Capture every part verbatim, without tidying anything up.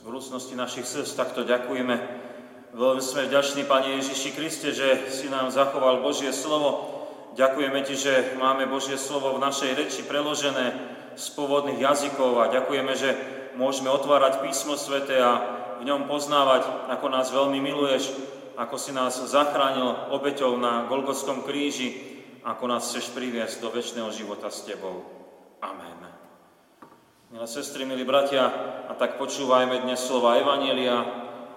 z vrúcnosti našich srdc, takto ďakujeme. Veľmi sme vďační, Pane Ježiši Kriste, že si nám zachoval Božie slovo. Ďakujeme Ti, že máme Božie slovo v našej reči preložené z pôvodných jazykov a ďakujeme, že môžeme otvárať písmo sväté a v ňom poznávať, ako nás veľmi miluješ, ako si nás zachránil obeťou na Golgotskom kríži, ako nás chceš priviesť do večného života s Tebou. Amen. Milé sestry, milí bratia, a tak počúvajme dnes slova Evanjelia.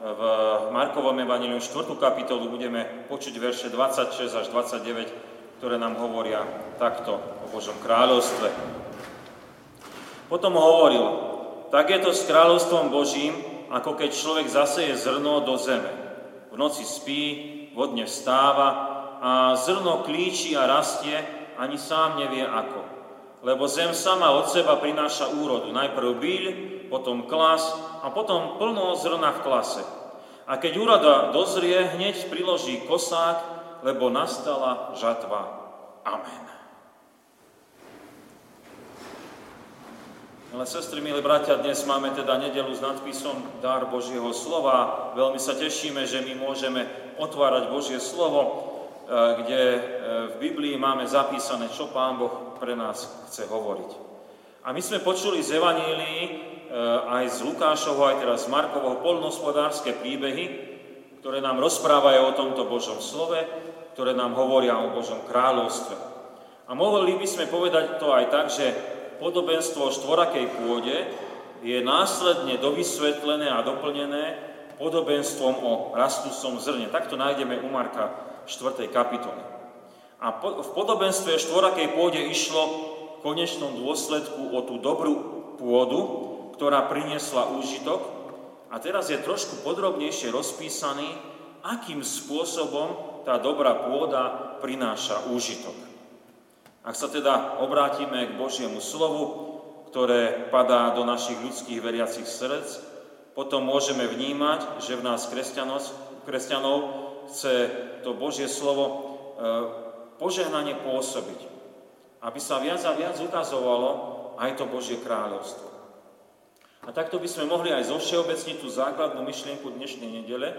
V Markovom Evanjeliu štvrtú kapitolu budeme počuť verše dvadsaťšesť až dvadsaťdeväť, ktoré nám hovoria takto o Božom kráľovstve. Potom hovoril, tak je to s kráľovstvom Božím, ako keď človek zaseje zrno do zeme. V noci spí, vodne vstáva a zrno klíči a rastie, ani sám nevie ako. Lebo zem sama od seba prináša úrodu. Najprv byľ, potom klas a potom plno zrna v klase. A keď úroda dozrie, hneď priloží kosák, lebo nastala žatva. Amen. Milé sestry, milí bratia, dnes máme teda nedeľu s nadpisom Dar Božieho slova. Veľmi sa tešíme, že my môžeme otvárať Božie slovo, kde v Biblii máme zapísané, čo Pán Boh pre nás chce hovoriť. A my sme počuli z Evanílií, aj z Lukášovho, aj teraz z Markovho, poľnohospodárske príbehy, ktoré nám rozprávajú o tomto Božom slove, ktoré nám hovoria o Božom kráľovstve. A mohli by sme povedať to aj tak, že podobenstvo o štvorakej pôde je následne dovysvetlené a doplnené podobenstvom o rastúcom zrne. Takto nájdeme u Marka štvrtej kapitole. A po, v podobenstve štvorakej pôde išlo v konečnom dôsledku o tú dobrú pôdu, ktorá priniesla úžitok. A teraz je trošku podrobnejšie rozpísaný, akým spôsobom tá dobrá pôda prináša úžitok. Ak sa teda obrátime k Božiemu slovu, ktoré padá do našich ľudských veriacich srdc, potom môžeme vnímať, že v nás kresťanov chce to Božie slovo požehnanie pôsobiť, aby sa viac a viac ukazovalo aj to Božie kráľovstvo. A takto by sme mohli aj zovšeobecniť tú základnú myšlienku dnešnej nedele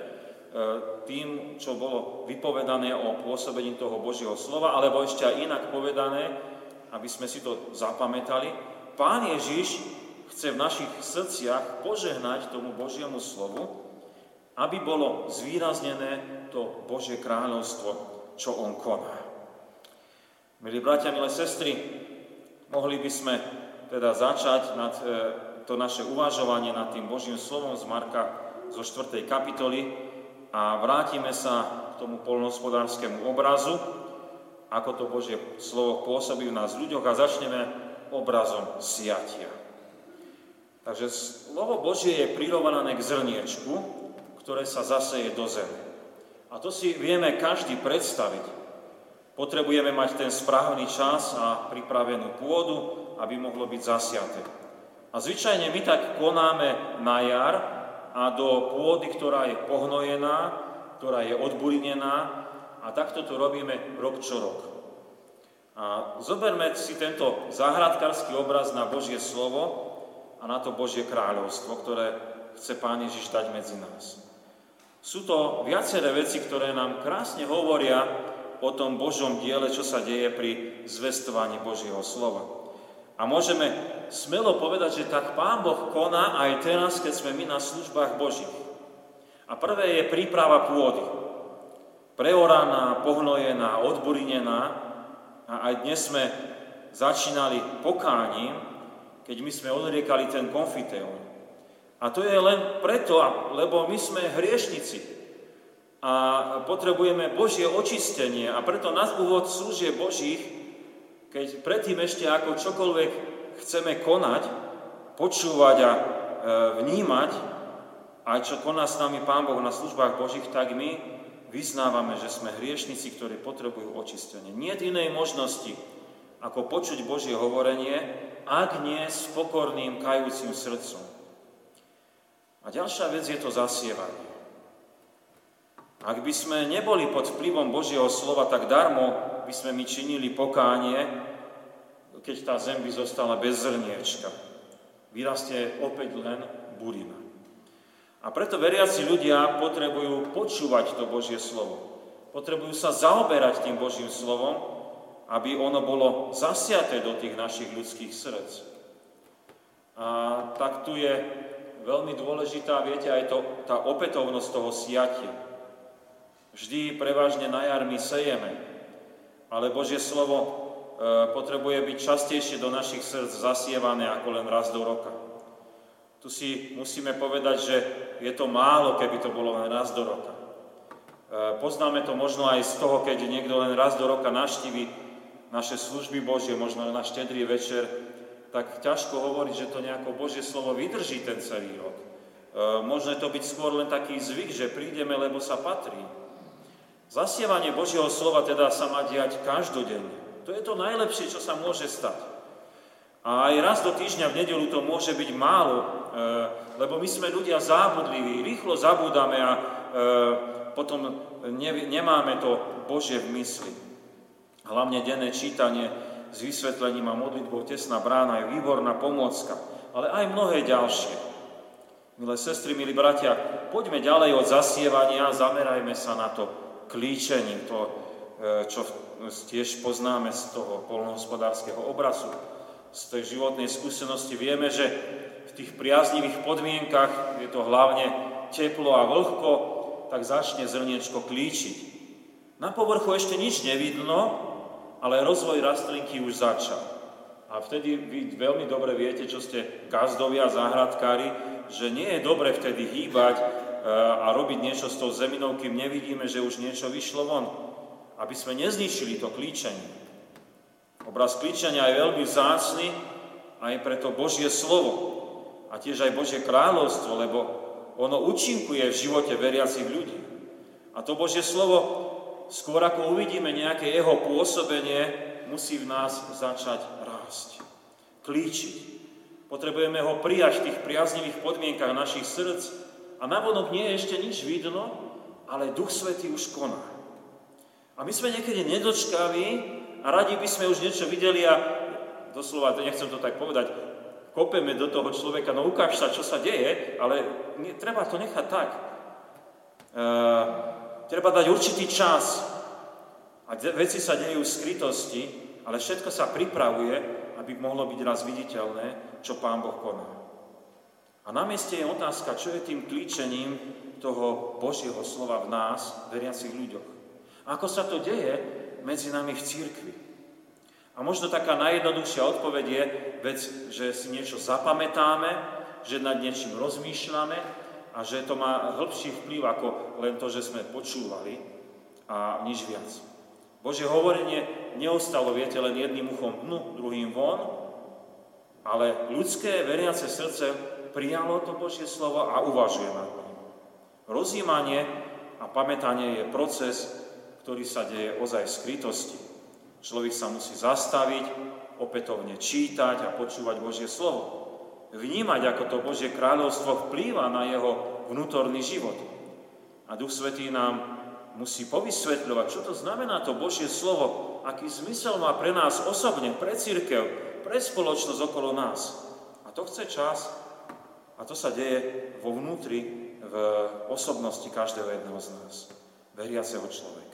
tým, čo bolo vypovedané o pôsobení toho Božieho slova, alebo ešte aj inak povedané, aby sme si to zapamätali. Pán Ježiš chce v našich srdciach požehnať tomu Božiemu slovu, aby bolo zvýraznené to Božie kráľovstvo, čo on koná. Milí bratia, milé sestry, mohli by sme teda začať nad to naše uvažovanie nad tým Božím slovom z Marka zo štvrtej kapitoly a vrátime sa k tomu poľnohospodárskemu obrazu, ako to Božie slovo pôsobí v nás ľuďoch a začneme obrazom siatia. Takže slovo Božie je prirovnané k zrniečku, ktoré sa zaseje do zeme. A to si vieme každý predstaviť. Potrebujeme mať ten správny čas a pripravenú pôdu, aby mohlo byť zasiaté. A zvyčajne my tak konáme na jar a do pôdy, ktorá je pohnojená, ktorá je odburinená a takto to robíme rok čo rok. A zoberme si tento záhradkársky obraz na Božie slovo a na to Božie kráľovstvo, ktoré chce Pán Ježiš dať medzi nás. Sú to viaceré veci, ktoré nám krásne hovoria o tom Božom diele, čo sa deje pri zvestovaní Božieho slova. A môžeme smelo povedať, že tak Pán Boh koná aj teraz, keď sme my na službách Božích. A prvé je príprava pôdy. Preoraná, pohnojená, odburinená. A aj dnes sme začínali pokáním, keď my sme odriekali ten konfiteón. A to je len preto, lebo my sme hriešnici a potrebujeme Božie očistenie a preto na úvod služieb Božích, keď predtým ešte ako čokoľvek chceme konať, počúvať a vnímať, aj čo koná s nami Pán Boh na službách Božích, tak my vyznávame, že sme hriešnici, ktorí potrebujú očistenie. Nie je inej možnosti, ako počuť Božie hovorenie, ak nie s pokorným, kajúcim srdcom. A ďalšia vec je to zasievanie. Ak by sme neboli pod vplyvom Božieho slova, tak darmo by sme my činili pokánie, keď tá zem by zostala bez zrniečka. Vyrastie opäť len burina. A preto veriaci ľudia potrebujú počúvať to Božie slovo. Potrebujú sa zaoberať tým Božím slovom, aby ono bolo zasiaté do tých našich ľudských srdc. A tak tu je veľmi dôležitá, viete, aj to, tá opätovnosť toho siatia. Vždy prevažne na jar my sejeme, ale Božie slovo e, potrebuje byť častejšie do našich srdc zasievané ako len raz do roka. Tu si musíme povedať, že je to málo, keby to bolo len raz do roka. E, poznáme to možno aj z toho, keď niekto len raz do roka navštívi naše služby Božie, možno na štedrý večer, tak ťažko hovoriť, že to nejako Božie slovo vydrží ten celý rok. E, možno to byť skôr len taký zvyk, že prídeme, lebo sa patrí. Zasievanie Božieho slova teda sa má diať každodenne. To je to najlepšie, čo sa môže stať. A aj raz do týždňa v nedeľu to môže byť málo, lebo my sme ľudia zábudliví, rýchlo zabúdame a potom nemáme to Božie v mysli. Hlavne denné čítanie s vysvetlením a modlitbou Tesná brána je výborná pomôcka, ale aj mnohé ďalšie. Milé sestry, milí bratia, poďme ďalej od zasievania a zamerajme sa na to klíčenie, to, čo tiež poznáme z toho poľnohospodárskeho obrazu. Z tej životnej skúsenosti vieme, že v tých priaznivých podmienkach, je to hlavne teplo a vlhko, tak začne zrniečko klíčiť. Na povrchu ešte nič nevidno, ale rozvoj rastlinky už začal. A vtedy vy veľmi dobre viete, čo ste gazdovia, záhradkári, že nie je dobre vtedy hýbať a robiť niečo s tou zeminou, kým nevidíme, že už niečo vyšlo von. Aby sme nezničili to klíčenie. Obraz klíčenia je veľmi vzácny, aj preto Božie slovo a tiež aj Božie kráľovstvo, lebo ono účinkuje v živote veriacich ľudí. A to Božie slovo, skôr ako uvidíme nejaké jeho pôsobenie, musí v nás začať rásť, klíčiť. Potrebujeme ho prijať v tých priaznivých podmienkach našich srdc a navonok nie je ešte nič vidno, ale Duch Svätý už koná. A my sme niekedy nedočkaví, a radi by sme už niečo videli a doslova, nechcem to tak povedať, kopeme do toho človeka, no ukáž sa, čo sa deje, ale nie, treba to nechať tak. E, treba dať určitý čas a de- veci sa dejú v skrytosti, ale všetko sa pripravuje, aby mohlo byť raz viditeľné, čo Pán Boh koná. A na mieste je otázka, čo je tým klíčením toho Božieho slova v nás, veriacich ľuďoch. A ako sa to deje medzi nami v cirkvi. A možno taká najjednoduchšia odpoveď je vec, že si niečo zapamätáme, že nad niečím rozmýšľame a že to má hĺbší vplyv ako len to, že sme počúvali a nič viac. Božie hovorenie neostalo, viete, len jedným uchom dnu, druhým von, ale ľudské veriace srdce prijalo to Božie slovo a uvažuje nad ním. Rozjímanie a pamätanie je proces, ktorý sa deje ozaj v skrytosti. Človek sa musí zastaviť, opätovne čítať a počúvať Božie slovo. Vnímať, ako to Božie kráľovstvo vplýva na jeho vnútorný život. A Duch Svätý nám musí povysvetľovať, čo to znamená to Božie slovo, aký zmysel má pre nás osobne, pre cirkev, pre spoločnosť okolo nás. A to chce čas a to sa deje vo vnútri, v osobnosti každého jedného z nás, veriaceho človeka.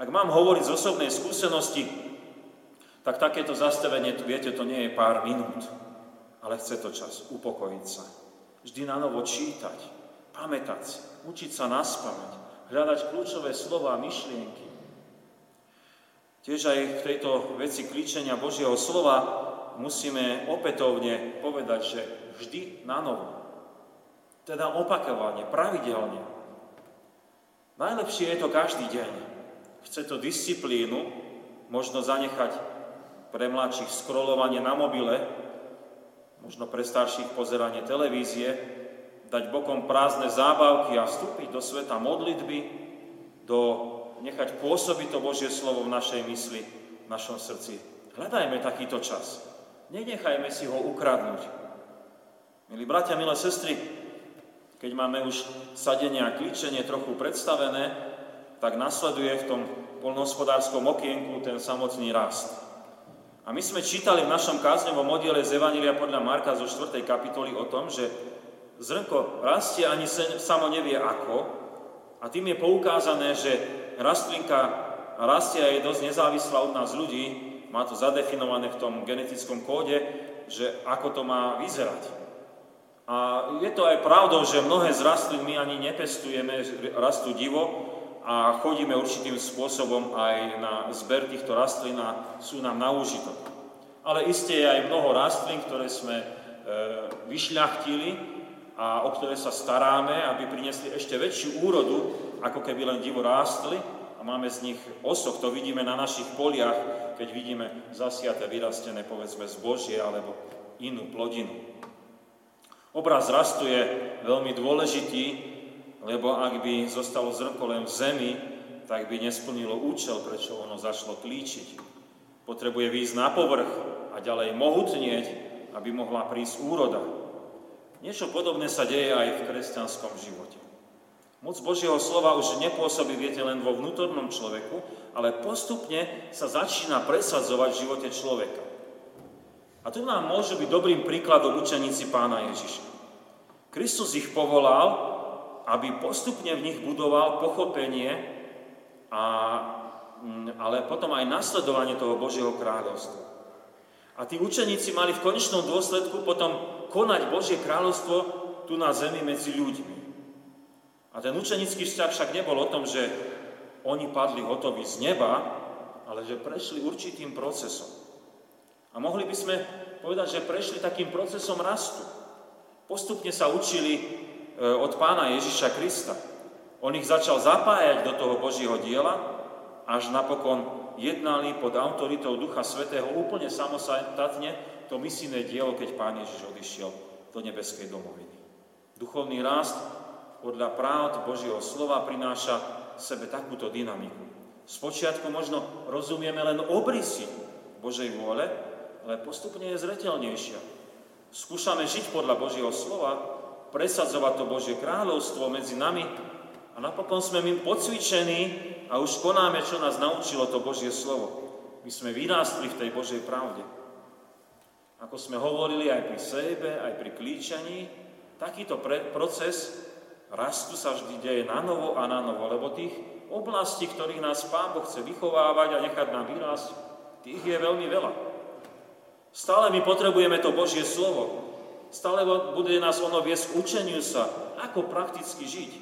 Ak mám hovoriť z osobnej skúsenosti, tak takéto zastavenie, viete, to nie je pár minút, ale chce to čas upokojiť sa. Vždy na novo čítať, pamätať si, učiť sa naspamäť, hľadať kľúčové slova a myšlienky. Tiež aj v tejto veci klíčenia Božieho slova musíme opätovne povedať, že vždy na novo. Teda opakovane, pravidelne. Najlepšie je to každý deň. Chce to disciplínu, možno zanechať pre mladších scrollovanie na mobile, možno pre starších pozeranie televízie, dať bokom prázdne zábavky a vstúpiť do sveta modlitby, do, nechať pôsobiť to Božie slovo v našej mysli, v našom srdci. Hľadajme takýto čas. Nenechajme si ho ukradnúť. Milí bratia, milé sestry, keď máme už sadenie a klíčenie trochu predstavené, tak nasleduje v tom poľnohospodárskom okienku ten samotný rast. A my sme čítali v našom kázňovom oddiele z Evanjelia podľa Marka zo štvrtej kapitoly o tom, že Zrnko rastie, ani samo nevie ako, a tým je poukázané, že rastlinka rastie a je dosť nezávislá od nás ľudí, má to zadefinované v tom genetickom kóde, že ako to má vyzerať. A je to aj pravdou, že mnohé z rastlín my ani nepestujeme, rastú divo a chodíme určitým spôsobom aj na zber týchto rastlín a sú nám na úžitok. Ale iste je aj mnoho rastlín, ktoré sme e, vyšľachtili a o ktoré sa staráme, aby priniesli ešte väčšiu úrodu, ako keby len divo rástli, a máme z nich osoch. To vidíme na našich poliach, keď vidíme zasiaté, vyrastené, povedzme, zbožie alebo inú plodinu. Obraz rastu je veľmi dôležitý, lebo ak by zostalo zrnko len v zemi, tak by nesplnilo účel, prečo ono zašlo klíčiť. Potrebuje výjsť na povrch a ďalej mohutnieť, aby mohla prísť úroda. Niečo podobné sa deje aj v kresťanskom živote. Moc Božieho slova už nepôsobí, viete, len vo vnútornom človeku, ale postupne sa začína presadzovať v živote človeka. A tu nám môže byť dobrým príkladom učeníci Pána Ježiša. Kristus ich povolal, aby postupne v nich budoval pochopenie, a, ale potom aj nasledovanie toho Božieho kráľovstva. A tí učeníci mali v konečnom dôsledku potom konať Božie kráľovstvo tu na zemi medzi ľuďmi. A ten učenícky vzťah však nebol o tom, že oni padli hotoví z neba, ale že prešli určitým procesom. A mohli by sme povedať, že prešli takým procesom rastu. Postupne sa učili od Pána Ježiša Krista. On ich začal zapájať do toho Božieho diela, až napokon jednali pod autoritou Ducha Svätého úplne samostatne to misijné dielo, keď Pán Ježiš odišiel do nebeskej domoviny. Duchovný rast podľa pravd Božieho slova prináša sebe takúto dynamiku. Spočiatku možno rozumieme len obrysy Božej vôle, ale postupne je zreteľnejšia. Skúšame žiť podľa Božieho slova, presadzovať to Božie kráľovstvo medzi nami a napokon sme my pocvičení a už konáme, čo nás naučilo to Božie slovo. My sme vyrástli v tej Božej pravde. Ako sme hovorili aj pri sejbe, aj pri klíčaní, takýto pre- proces rastu sa vždy deje na novo a na novo, lebo tých oblastí, ktorých nás Pán Boh chce vychovávať a nechať nám vyrásť, tých je veľmi veľa. Stále my potrebujeme to Božie slovo. Stále bude nás ono viesť k učeniu sa, ako prakticky žiť.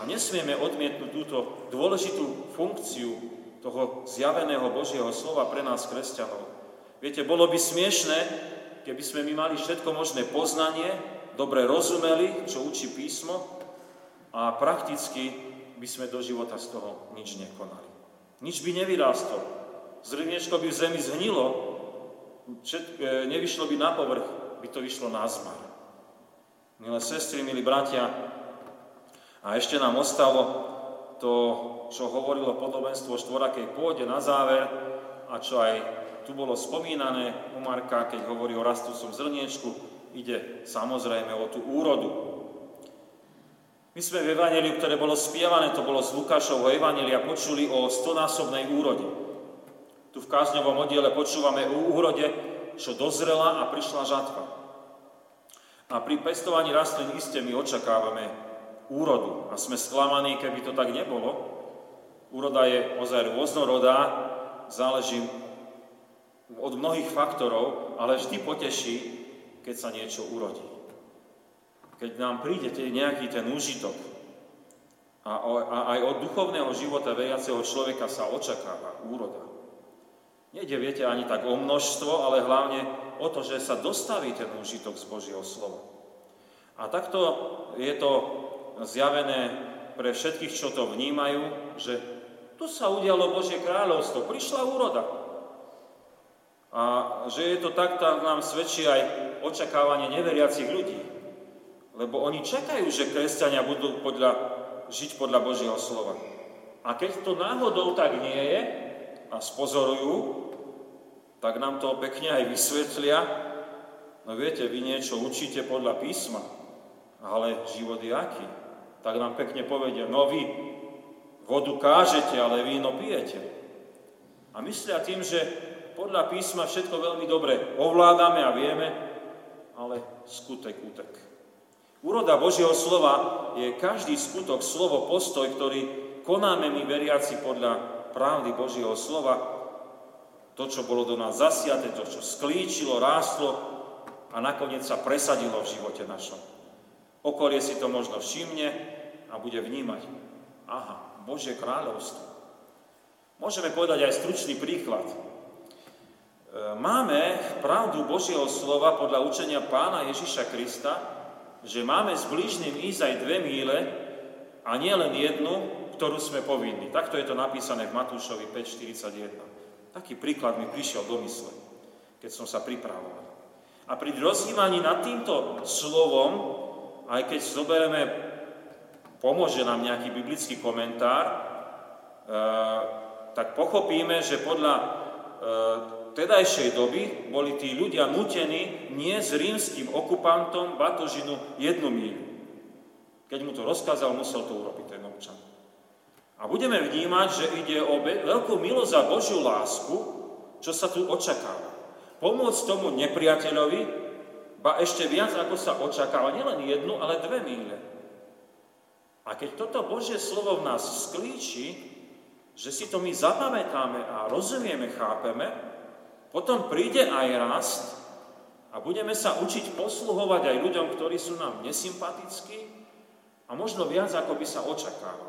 A nesmieme odmietnúť túto dôležitú funkciu toho zjaveného Božieho slova pre nás, kresťanov. Viete, bolo by smiešné, keby sme my mali všetko možné poznanie, dobre rozumeli, čo učí písmo, a prakticky by sme do života z toho nič nekonali. Nič by nevyrástlo. Zrniečko by v zemi zhnilo, nevyšlo by na povrch, by to vyšlo na zmar. Milé sestry, milí bratia, a ešte nám ostalo to, čo hovorilo podobenstvo o štvorakej pôde na záver a čo aj tu bolo spomínané u Marka, keď hovorí o rastúcom zrniečku, ide samozrejme o tú úrodu. My sme v evanjeliu, ktoré bolo spievané, to bolo z Lukášovho evanjelia, počuli o stonásobnej úrode. Tu v kázňovom oddiele počúvame o úrode, čo dozrela a prišla žatva. A pri pestovaní rastlín iste my očakávame úrodu a sme sklamaní, keby to tak nebolo. Úroda je ozaj rôznorodá, záleží od mnohých faktorov, ale vždy poteší, keď sa niečo urodí. Keď nám príde nejaký ten úžitok a aj od duchovného života veriaceho človeka sa očakáva úroda. Nejde, viete, ani tak o množstvo, ale hlavne o to, že sa dostaví ten úžitok z Božieho slova. A takto je to zjavené pre všetkých, čo to vnímajú, že tu sa udialo Božie kráľovstvo, prišla úroda. A že je to tak, tak nám svedčí aj očakávanie neveriacich ľudí. Lebo oni čakajú, že kresťania budú podľa, žiť podľa Božieho slova. A keď to náhodou tak nie je, a spozorujú, tak nám to pekne aj vysvetlia. No viete, vy niečo učíte podľa písma, ale život je aký? Tak nám pekne povedia, no vy vodu kážete, ale víno pijete. A myslia tým, že podľa písma všetko veľmi dobre ovládame a vieme, ale skutek utek. Úroda Božieho slova je každý skutok, slovo, postoj, ktorý konáme my veriaci podľa pravdy Božieho slova. To, čo bolo do nás zasiate, to, čo sklíčilo, rástlo a nakoniec sa presadilo v živote našom. Okolie si to možno všimne a bude vnímať. Aha, Božie kráľovstvo. Môžeme povedať aj stručný príklad. Máme pravdu Božieho slova podľa učenia Pána Ježiša Krista, že máme s blížnym ísť aj dve míle a nie len jednu, ktorú sme povinni. Takto je to napísané v Matúšovi päť štyridsaťjeden. Taký príklad mi prišiel do mysle, keď som sa pripravoval. A pri rozjímaní nad týmto slovom, aj keď zoberieme, pomôže nám nejaký biblický komentár, e, tak pochopíme, že podľa e, tedajšej doby boli tí ľudia nútení nie s rímským okupantom batožinu jednu míľu. Keď mu to rozkázal, musel to urobiť ten občan. A budeme vnímať, že ide o veľkú milosť a Božiu lásku, čo sa tu očakáva. Pomôcť tomu nepriateľovi, ba ešte viac, ako sa očakáva. Nielen jednu, ale dve míle. A keď toto Božie slovo v nás sklíči, že si to my zapamätáme a rozumieme, chápeme, potom príde aj rast a budeme sa učiť posluhovať aj ľuďom, ktorí sú nám nesympatickí a možno viac, ako by sa očakávalo.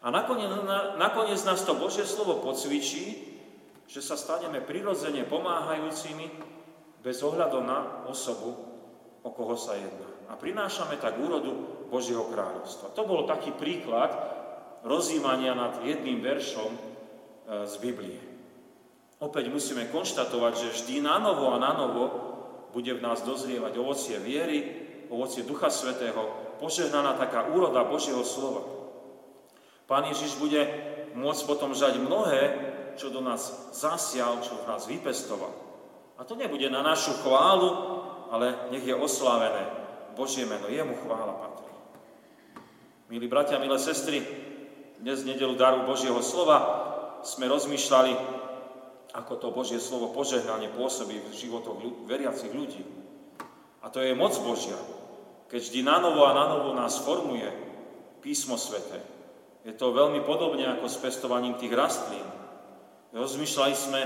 A nakoniec, na, nakoniec nás to Božie slovo pocvičí, že sa staneme prirodzene pomáhajúcimi bez ohľadu na osobu, o koho sa jedná. A prinášame tak úrodu Božieho kráľovstva. To bol taký príklad rozjímania nad jedným veršom z Biblie. Opäť musíme konštatovať, že vždy na novo a na novo bude v nás dozrievať ovocie viery, ovocie Ducha Svätého, požehnaná taká úroda Božieho slova. Pán Ježiš bude môcť potom žať mnohé, čo do nás zasial, čo v nás vypestoval. A to nebude na našu chválu, ale nech je oslávené Božie meno. Jemu chvála patrí. Milí bratia, milé sestry, dnes v nedeľu daru Božieho slova sme rozmýšľali, ako to Božie slovo požehnanie pôsobí v životoch veriacich ľudí. A to je moc Božia, keď vždy na novo a na novo nás formuje Písmo Sväté. Je to veľmi podobne ako s pestovaním tých rastlín. Rozmýšľali sme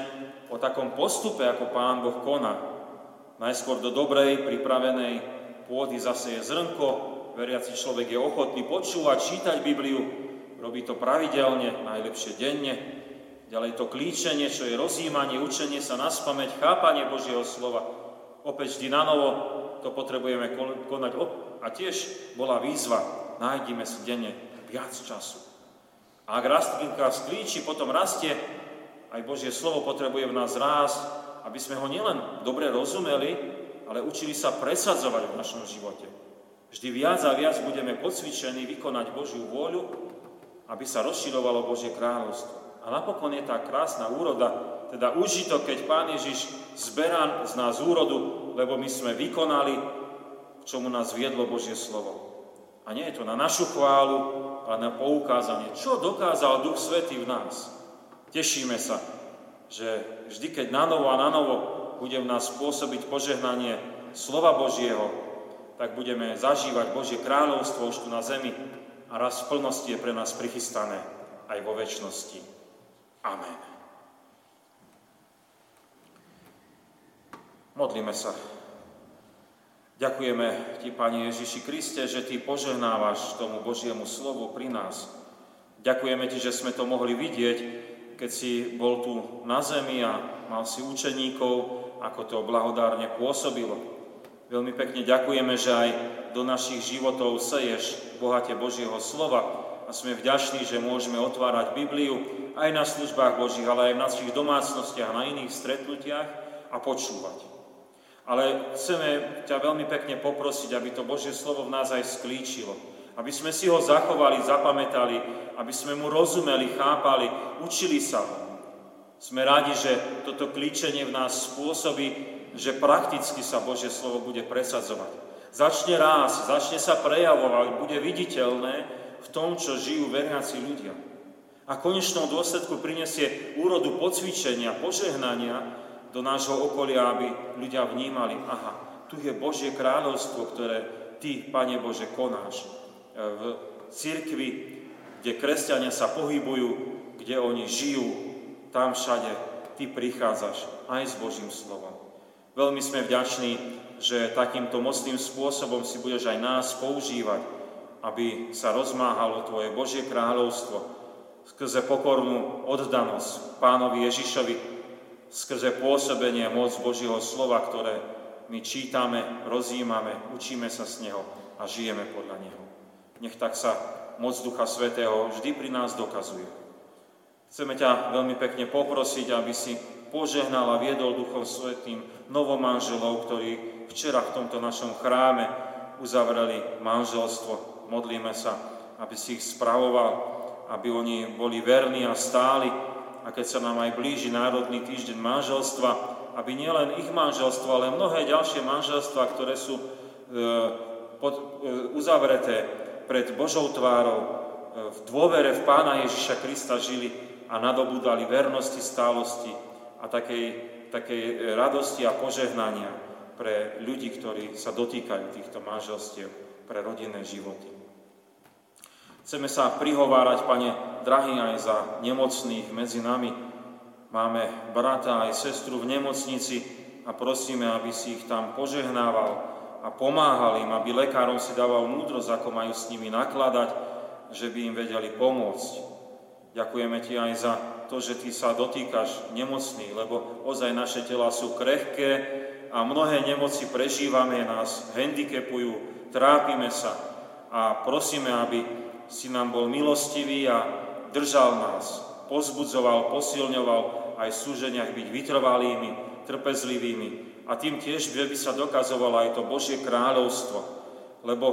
o takom postupe, ako Pán Boh koná. Najskôr do dobrej, pripravenej pôdy zaseje zrnko, veriaci človek je ochotný počúvať, čítať Bibliu, robí to pravidelne, najlepšie denne. Ďalej to klíčenie, čo je rozjímanie, učenie sa naspamäť, chápanie Božieho slova. Opäť vždy na novo to potrebujeme konať. A tiež bola výzva, nájdime si denne viac času. A ak rastlinka sklíči, potom rastie, aj Božie slovo potrebuje v nás rásť, aby sme ho nielen dobre rozumeli, ale učili sa presadzovať v našom živote. Vždy viac a viac budeme pocvičení vykonať Božiu vôľu, aby sa rozširovalo Božie kráľovstvo. A napokon je tá krásna úroda, teda užitok, keď Pán Ježiš zberá z nás úrodu, lebo my sme vykonali, k čomu nás viedlo Božie slovo. A nie je to na našu chválu, a na poukázanie, čo dokázal Duch Svätý v nás. Tešíme sa, že vždy, keď na novo a na novo bude v nás pôsobiť požehnanie slova Božieho, tak budeme zažívať Božie kráľovstvo už tu na zemi a raz v plnosti je pre nás prichystané aj vo večnosti. Amen. Modlíme sa. Ďakujeme Ti, Pane Ježiši Kriste, že Ty požehnávaš tomu Božiemu slovu pri nás. Ďakujeme Ti, že sme to mohli vidieť, keď si bol tu na zemi a mal si učeníkov, ako to blahodárne pôsobilo. Veľmi pekne ďakujeme, že aj do našich životov seješ bohate Božieho slova a sme vďační, že môžeme otvárať Bibliu aj na službách Božích, ale aj v našich domácnostiach, na iných stretnutiach a počúvať. Ale chceme ťa veľmi pekne poprosiť, aby to Božie slovo v nás aj sklíčilo. Aby sme si ho zachovali, zapamätali, aby sme mu rozumeli, chápali, učili sa. Sme radi, že toto klíčenie v nás spôsobí, že prakticky sa Božie slovo bude presadzovať. Začne rásť, začne sa prejavovať, bude viditeľné v tom, čo žijú veriaci ľudia. A konečnou dôsledku prinesie úrodu pocvičenia, požehnania, do nášho okolia, aby ľudia vnímali, aha, tu je Božie kráľovstvo, ktoré Ty, Pane Bože, konáš v cirkvi, kde kresťania sa pohybujú, kde oni žijú, tam všade Ty prichádzaš aj s Božím slovom. Veľmi sme vďační, že takýmto mocným spôsobom si budeš aj nás používať, aby sa rozmáhalo Tvoje Božie kráľovstvo skrze pokornú oddanosť Pánovi Ježišovi, skrze pôsobenie moc Božieho slova, ktoré my čítame, rozjímame, učíme sa z Neho a žijeme podľa Neho. Nech tak sa moc Ducha Svätého vždy pri nás dokazuje. Chceme ťa veľmi pekne poprosiť, aby si požehnal a viedol Duchom Svätým novomanželov, ktorí včera v tomto našom chráme uzavreli manželstvo. Modlíme sa, aby si ich spravoval, aby oni boli verní a stáli. A keď sa nám aj blíži Národný týždeň manželstva, aby nielen ich manželstvo, ale mnohé ďalšie manželstvá, ktoré sú e, pod, e, uzavreté pred Božou tvárou, e, v dôvere v Pána Ježiša Krista žili a nadobudali vernosti, stálosti a takej, takej radosti a požehnania pre ľudí, ktorí sa dotýkajú týchto manželstiev, pre rodinné životy. Chceme sa prihovárať, Pane, drahý, aj za nemocných medzi nami. Máme brata aj sestru v nemocnici a prosíme, aby si ich tam požehnával a pomáhal im, aby lekárom si dával múdrosť, ako majú s nimi nakladať, že by im vedeli pomôcť. Ďakujeme Ti aj za to, že Ty sa dotýkaš nemocných, lebo ozaj naše tela sú krehké a mnohé nemoci prežívame, nás handicapujú, trápime sa a prosíme, aby si nám bol milostivý a držal nás, pozbudzoval, posilňoval aj v súženiach byť vytrvalými, trpezlivými a tým tiež, že by sa dokazovalo aj to Božie kráľovstvo, lebo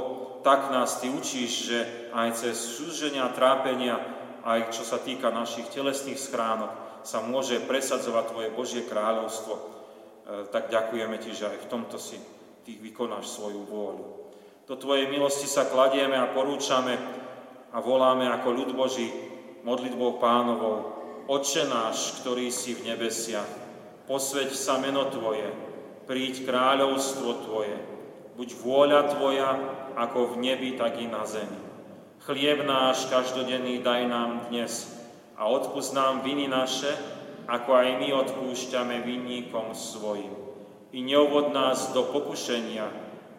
tak nás Ty učíš, že aj cez súženia, trápenia, aj čo sa týka našich telesných schránok, sa môže presadzovať Tvoje Božie kráľovstvo. Tak ďakujeme Ti, že aj v tomto si Ty vykonáš svoju vôľu. Do Tvojej milosti sa kladieme a porúčame a voláme ako ľud Boží modlitbou Pánovou. Otče náš, ktorý si v nebesiach, posväť sa meno Tvoje, príď kráľovstvo Tvoje, buď vôľa Tvoja ako v nebi, tak i na zemi. Chlieb náš každodenný daj nám dnes a odpusť nám viny naše, ako aj my odpúšťame vinníkom svojim. I neuvod nás do pokušenia,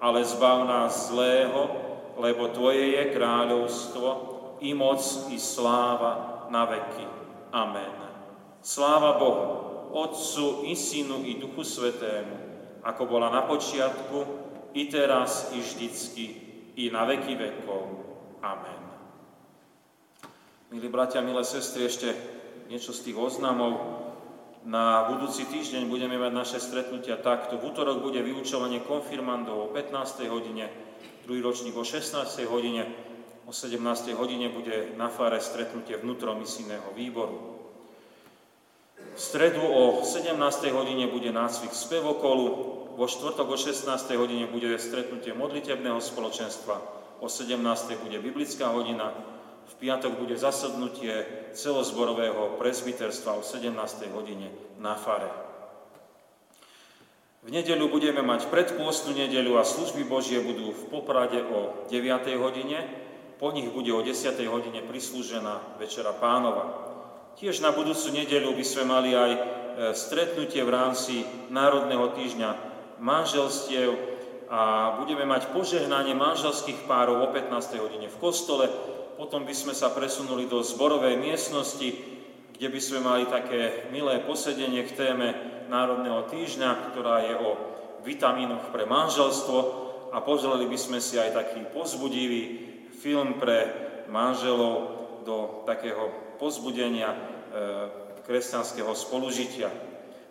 ale zbav nás zlého, lebo Tvoje je kráľovstvo, i moc, i sláva na veky. Amen. Sláva Bohu, Otcu, i Synu, i Duchu Svätému, ako bola na počiatku, i teraz, i vždycky, i na veky vekov. Amen. Milí bratia, milé sestry, ešte niečo z tých oznamov. Na budúci týždeň budeme mať naše stretnutia takto. V utorok bude vyučovanie konfirmandov o pätnástej hodine, druhý ročník o šestnástej hodine, o sedemnástej hodine bude na fare stretnutie vnútromisijného výboru. V stredu o sedemnástej hodine bude nácvik spevokolu, vo štvrtok o šestnástej hodine bude stretnutie modlitebného spoločenstva, o sedemnástej bude biblická hodina, v piatok bude zasadnutie celozborového presbyterstva o sedemnástej hodine na fare. V nedeľu budeme mať predpôstnu nedeľu a služby Božie budú v Poprade o deviatej hodine, po nich bude o desiatej hodine prislúžená Večera Pánova. Tiež na budúcu nedeľu by sme mali aj stretnutie v rámci Národného týždňa manželstiev, a budeme mať požehnanie manželských párov o pätnástej hodine v kostole. Potom by sme sa presunuli do zborovej miestnosti, kde by sme mali také milé posedenie k téme Národného týždňa, ktorá je o vitamínoch pre manželstvo. A pozreli by sme si aj taký povzbudivý film pre manželov do takého povzbudenia e, kresťanského spolužitia.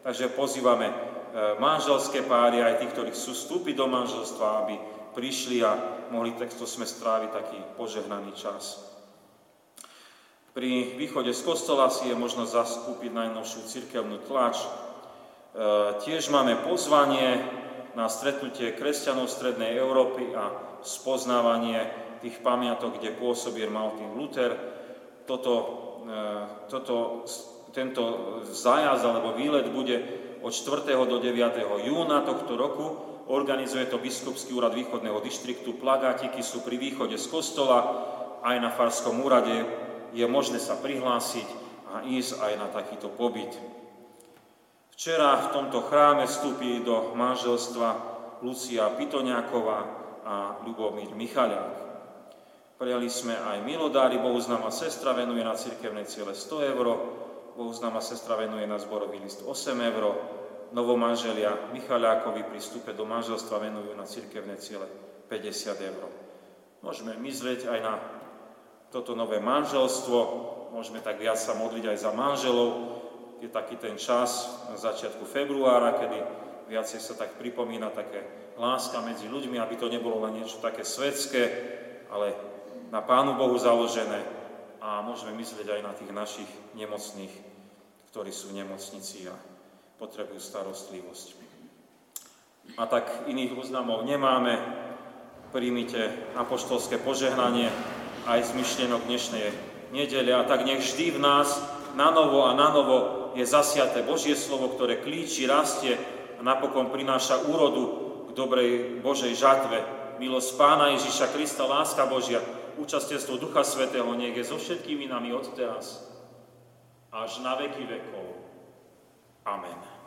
Takže pozývame manželské páry, aj tí, ktorí chcú vstúpiť do manželstva, aby prišli a mohli takto sme stráviť taký požehnaný čas. Pri východe z kostola si je možno zakúpiť najnovšiu cirkevnú tlač. E, tiež máme pozvanie na stretnutie kresťanov Strednej Európy a spoznávanie tých pamiatok, kde pôsobil Martin Luther. Toto, e, toto, tento zájazd alebo výlet bude od štvrtého do deviateho júna tohto roku Organizuje to Biskupský úrad východného dištriktu, plagátiky sú pri východe z kostola, aj na farskom úrade je možné sa prihlásiť a ísť aj na takýto pobyt. Včera v tomto chráme vstúpili do manželstva Lucia Pitoňáková a Ľubomír Michaľák. Prijali sme aj milodári, bohuznáma sestra venuje na cirkevné ciele sto eur, bohuznáma sestra venuje na zborový list osem eur, novomanželia Michaľákovi pri vstupe do manželstva venujú na cirkevné ciele päťdesiat eur. Môžeme myslieť aj na toto nové manželstvo, môžeme tak viac sa modliť aj za manželov. Je taký ten čas na začiatku februára, kedy viacej sa tak pripomína také láska medzi ľuďmi, aby to nebolo len niečo také svetské, ale na Pánu Bohu založené. A môžeme myslieť aj na tých našich nemocných, ktorí sú v nemocnici a potrebujú starostlivosť. A tak iných oznamov nemáme. Príjmite apoštolské požehnanie aj z myšlienok dnešnej nedele. A tak nech vždy v nás na novo a na novo je zasiaté Božie slovo, ktoré klíči, rastie a napokon prináša úrodu k dobrej Božej žatve. Milosť Pána Ježiša Krista, láska Božia, účastenstvo Ducha Svätého nech je so všetkými nami od teraz až na veky vekov. Amen.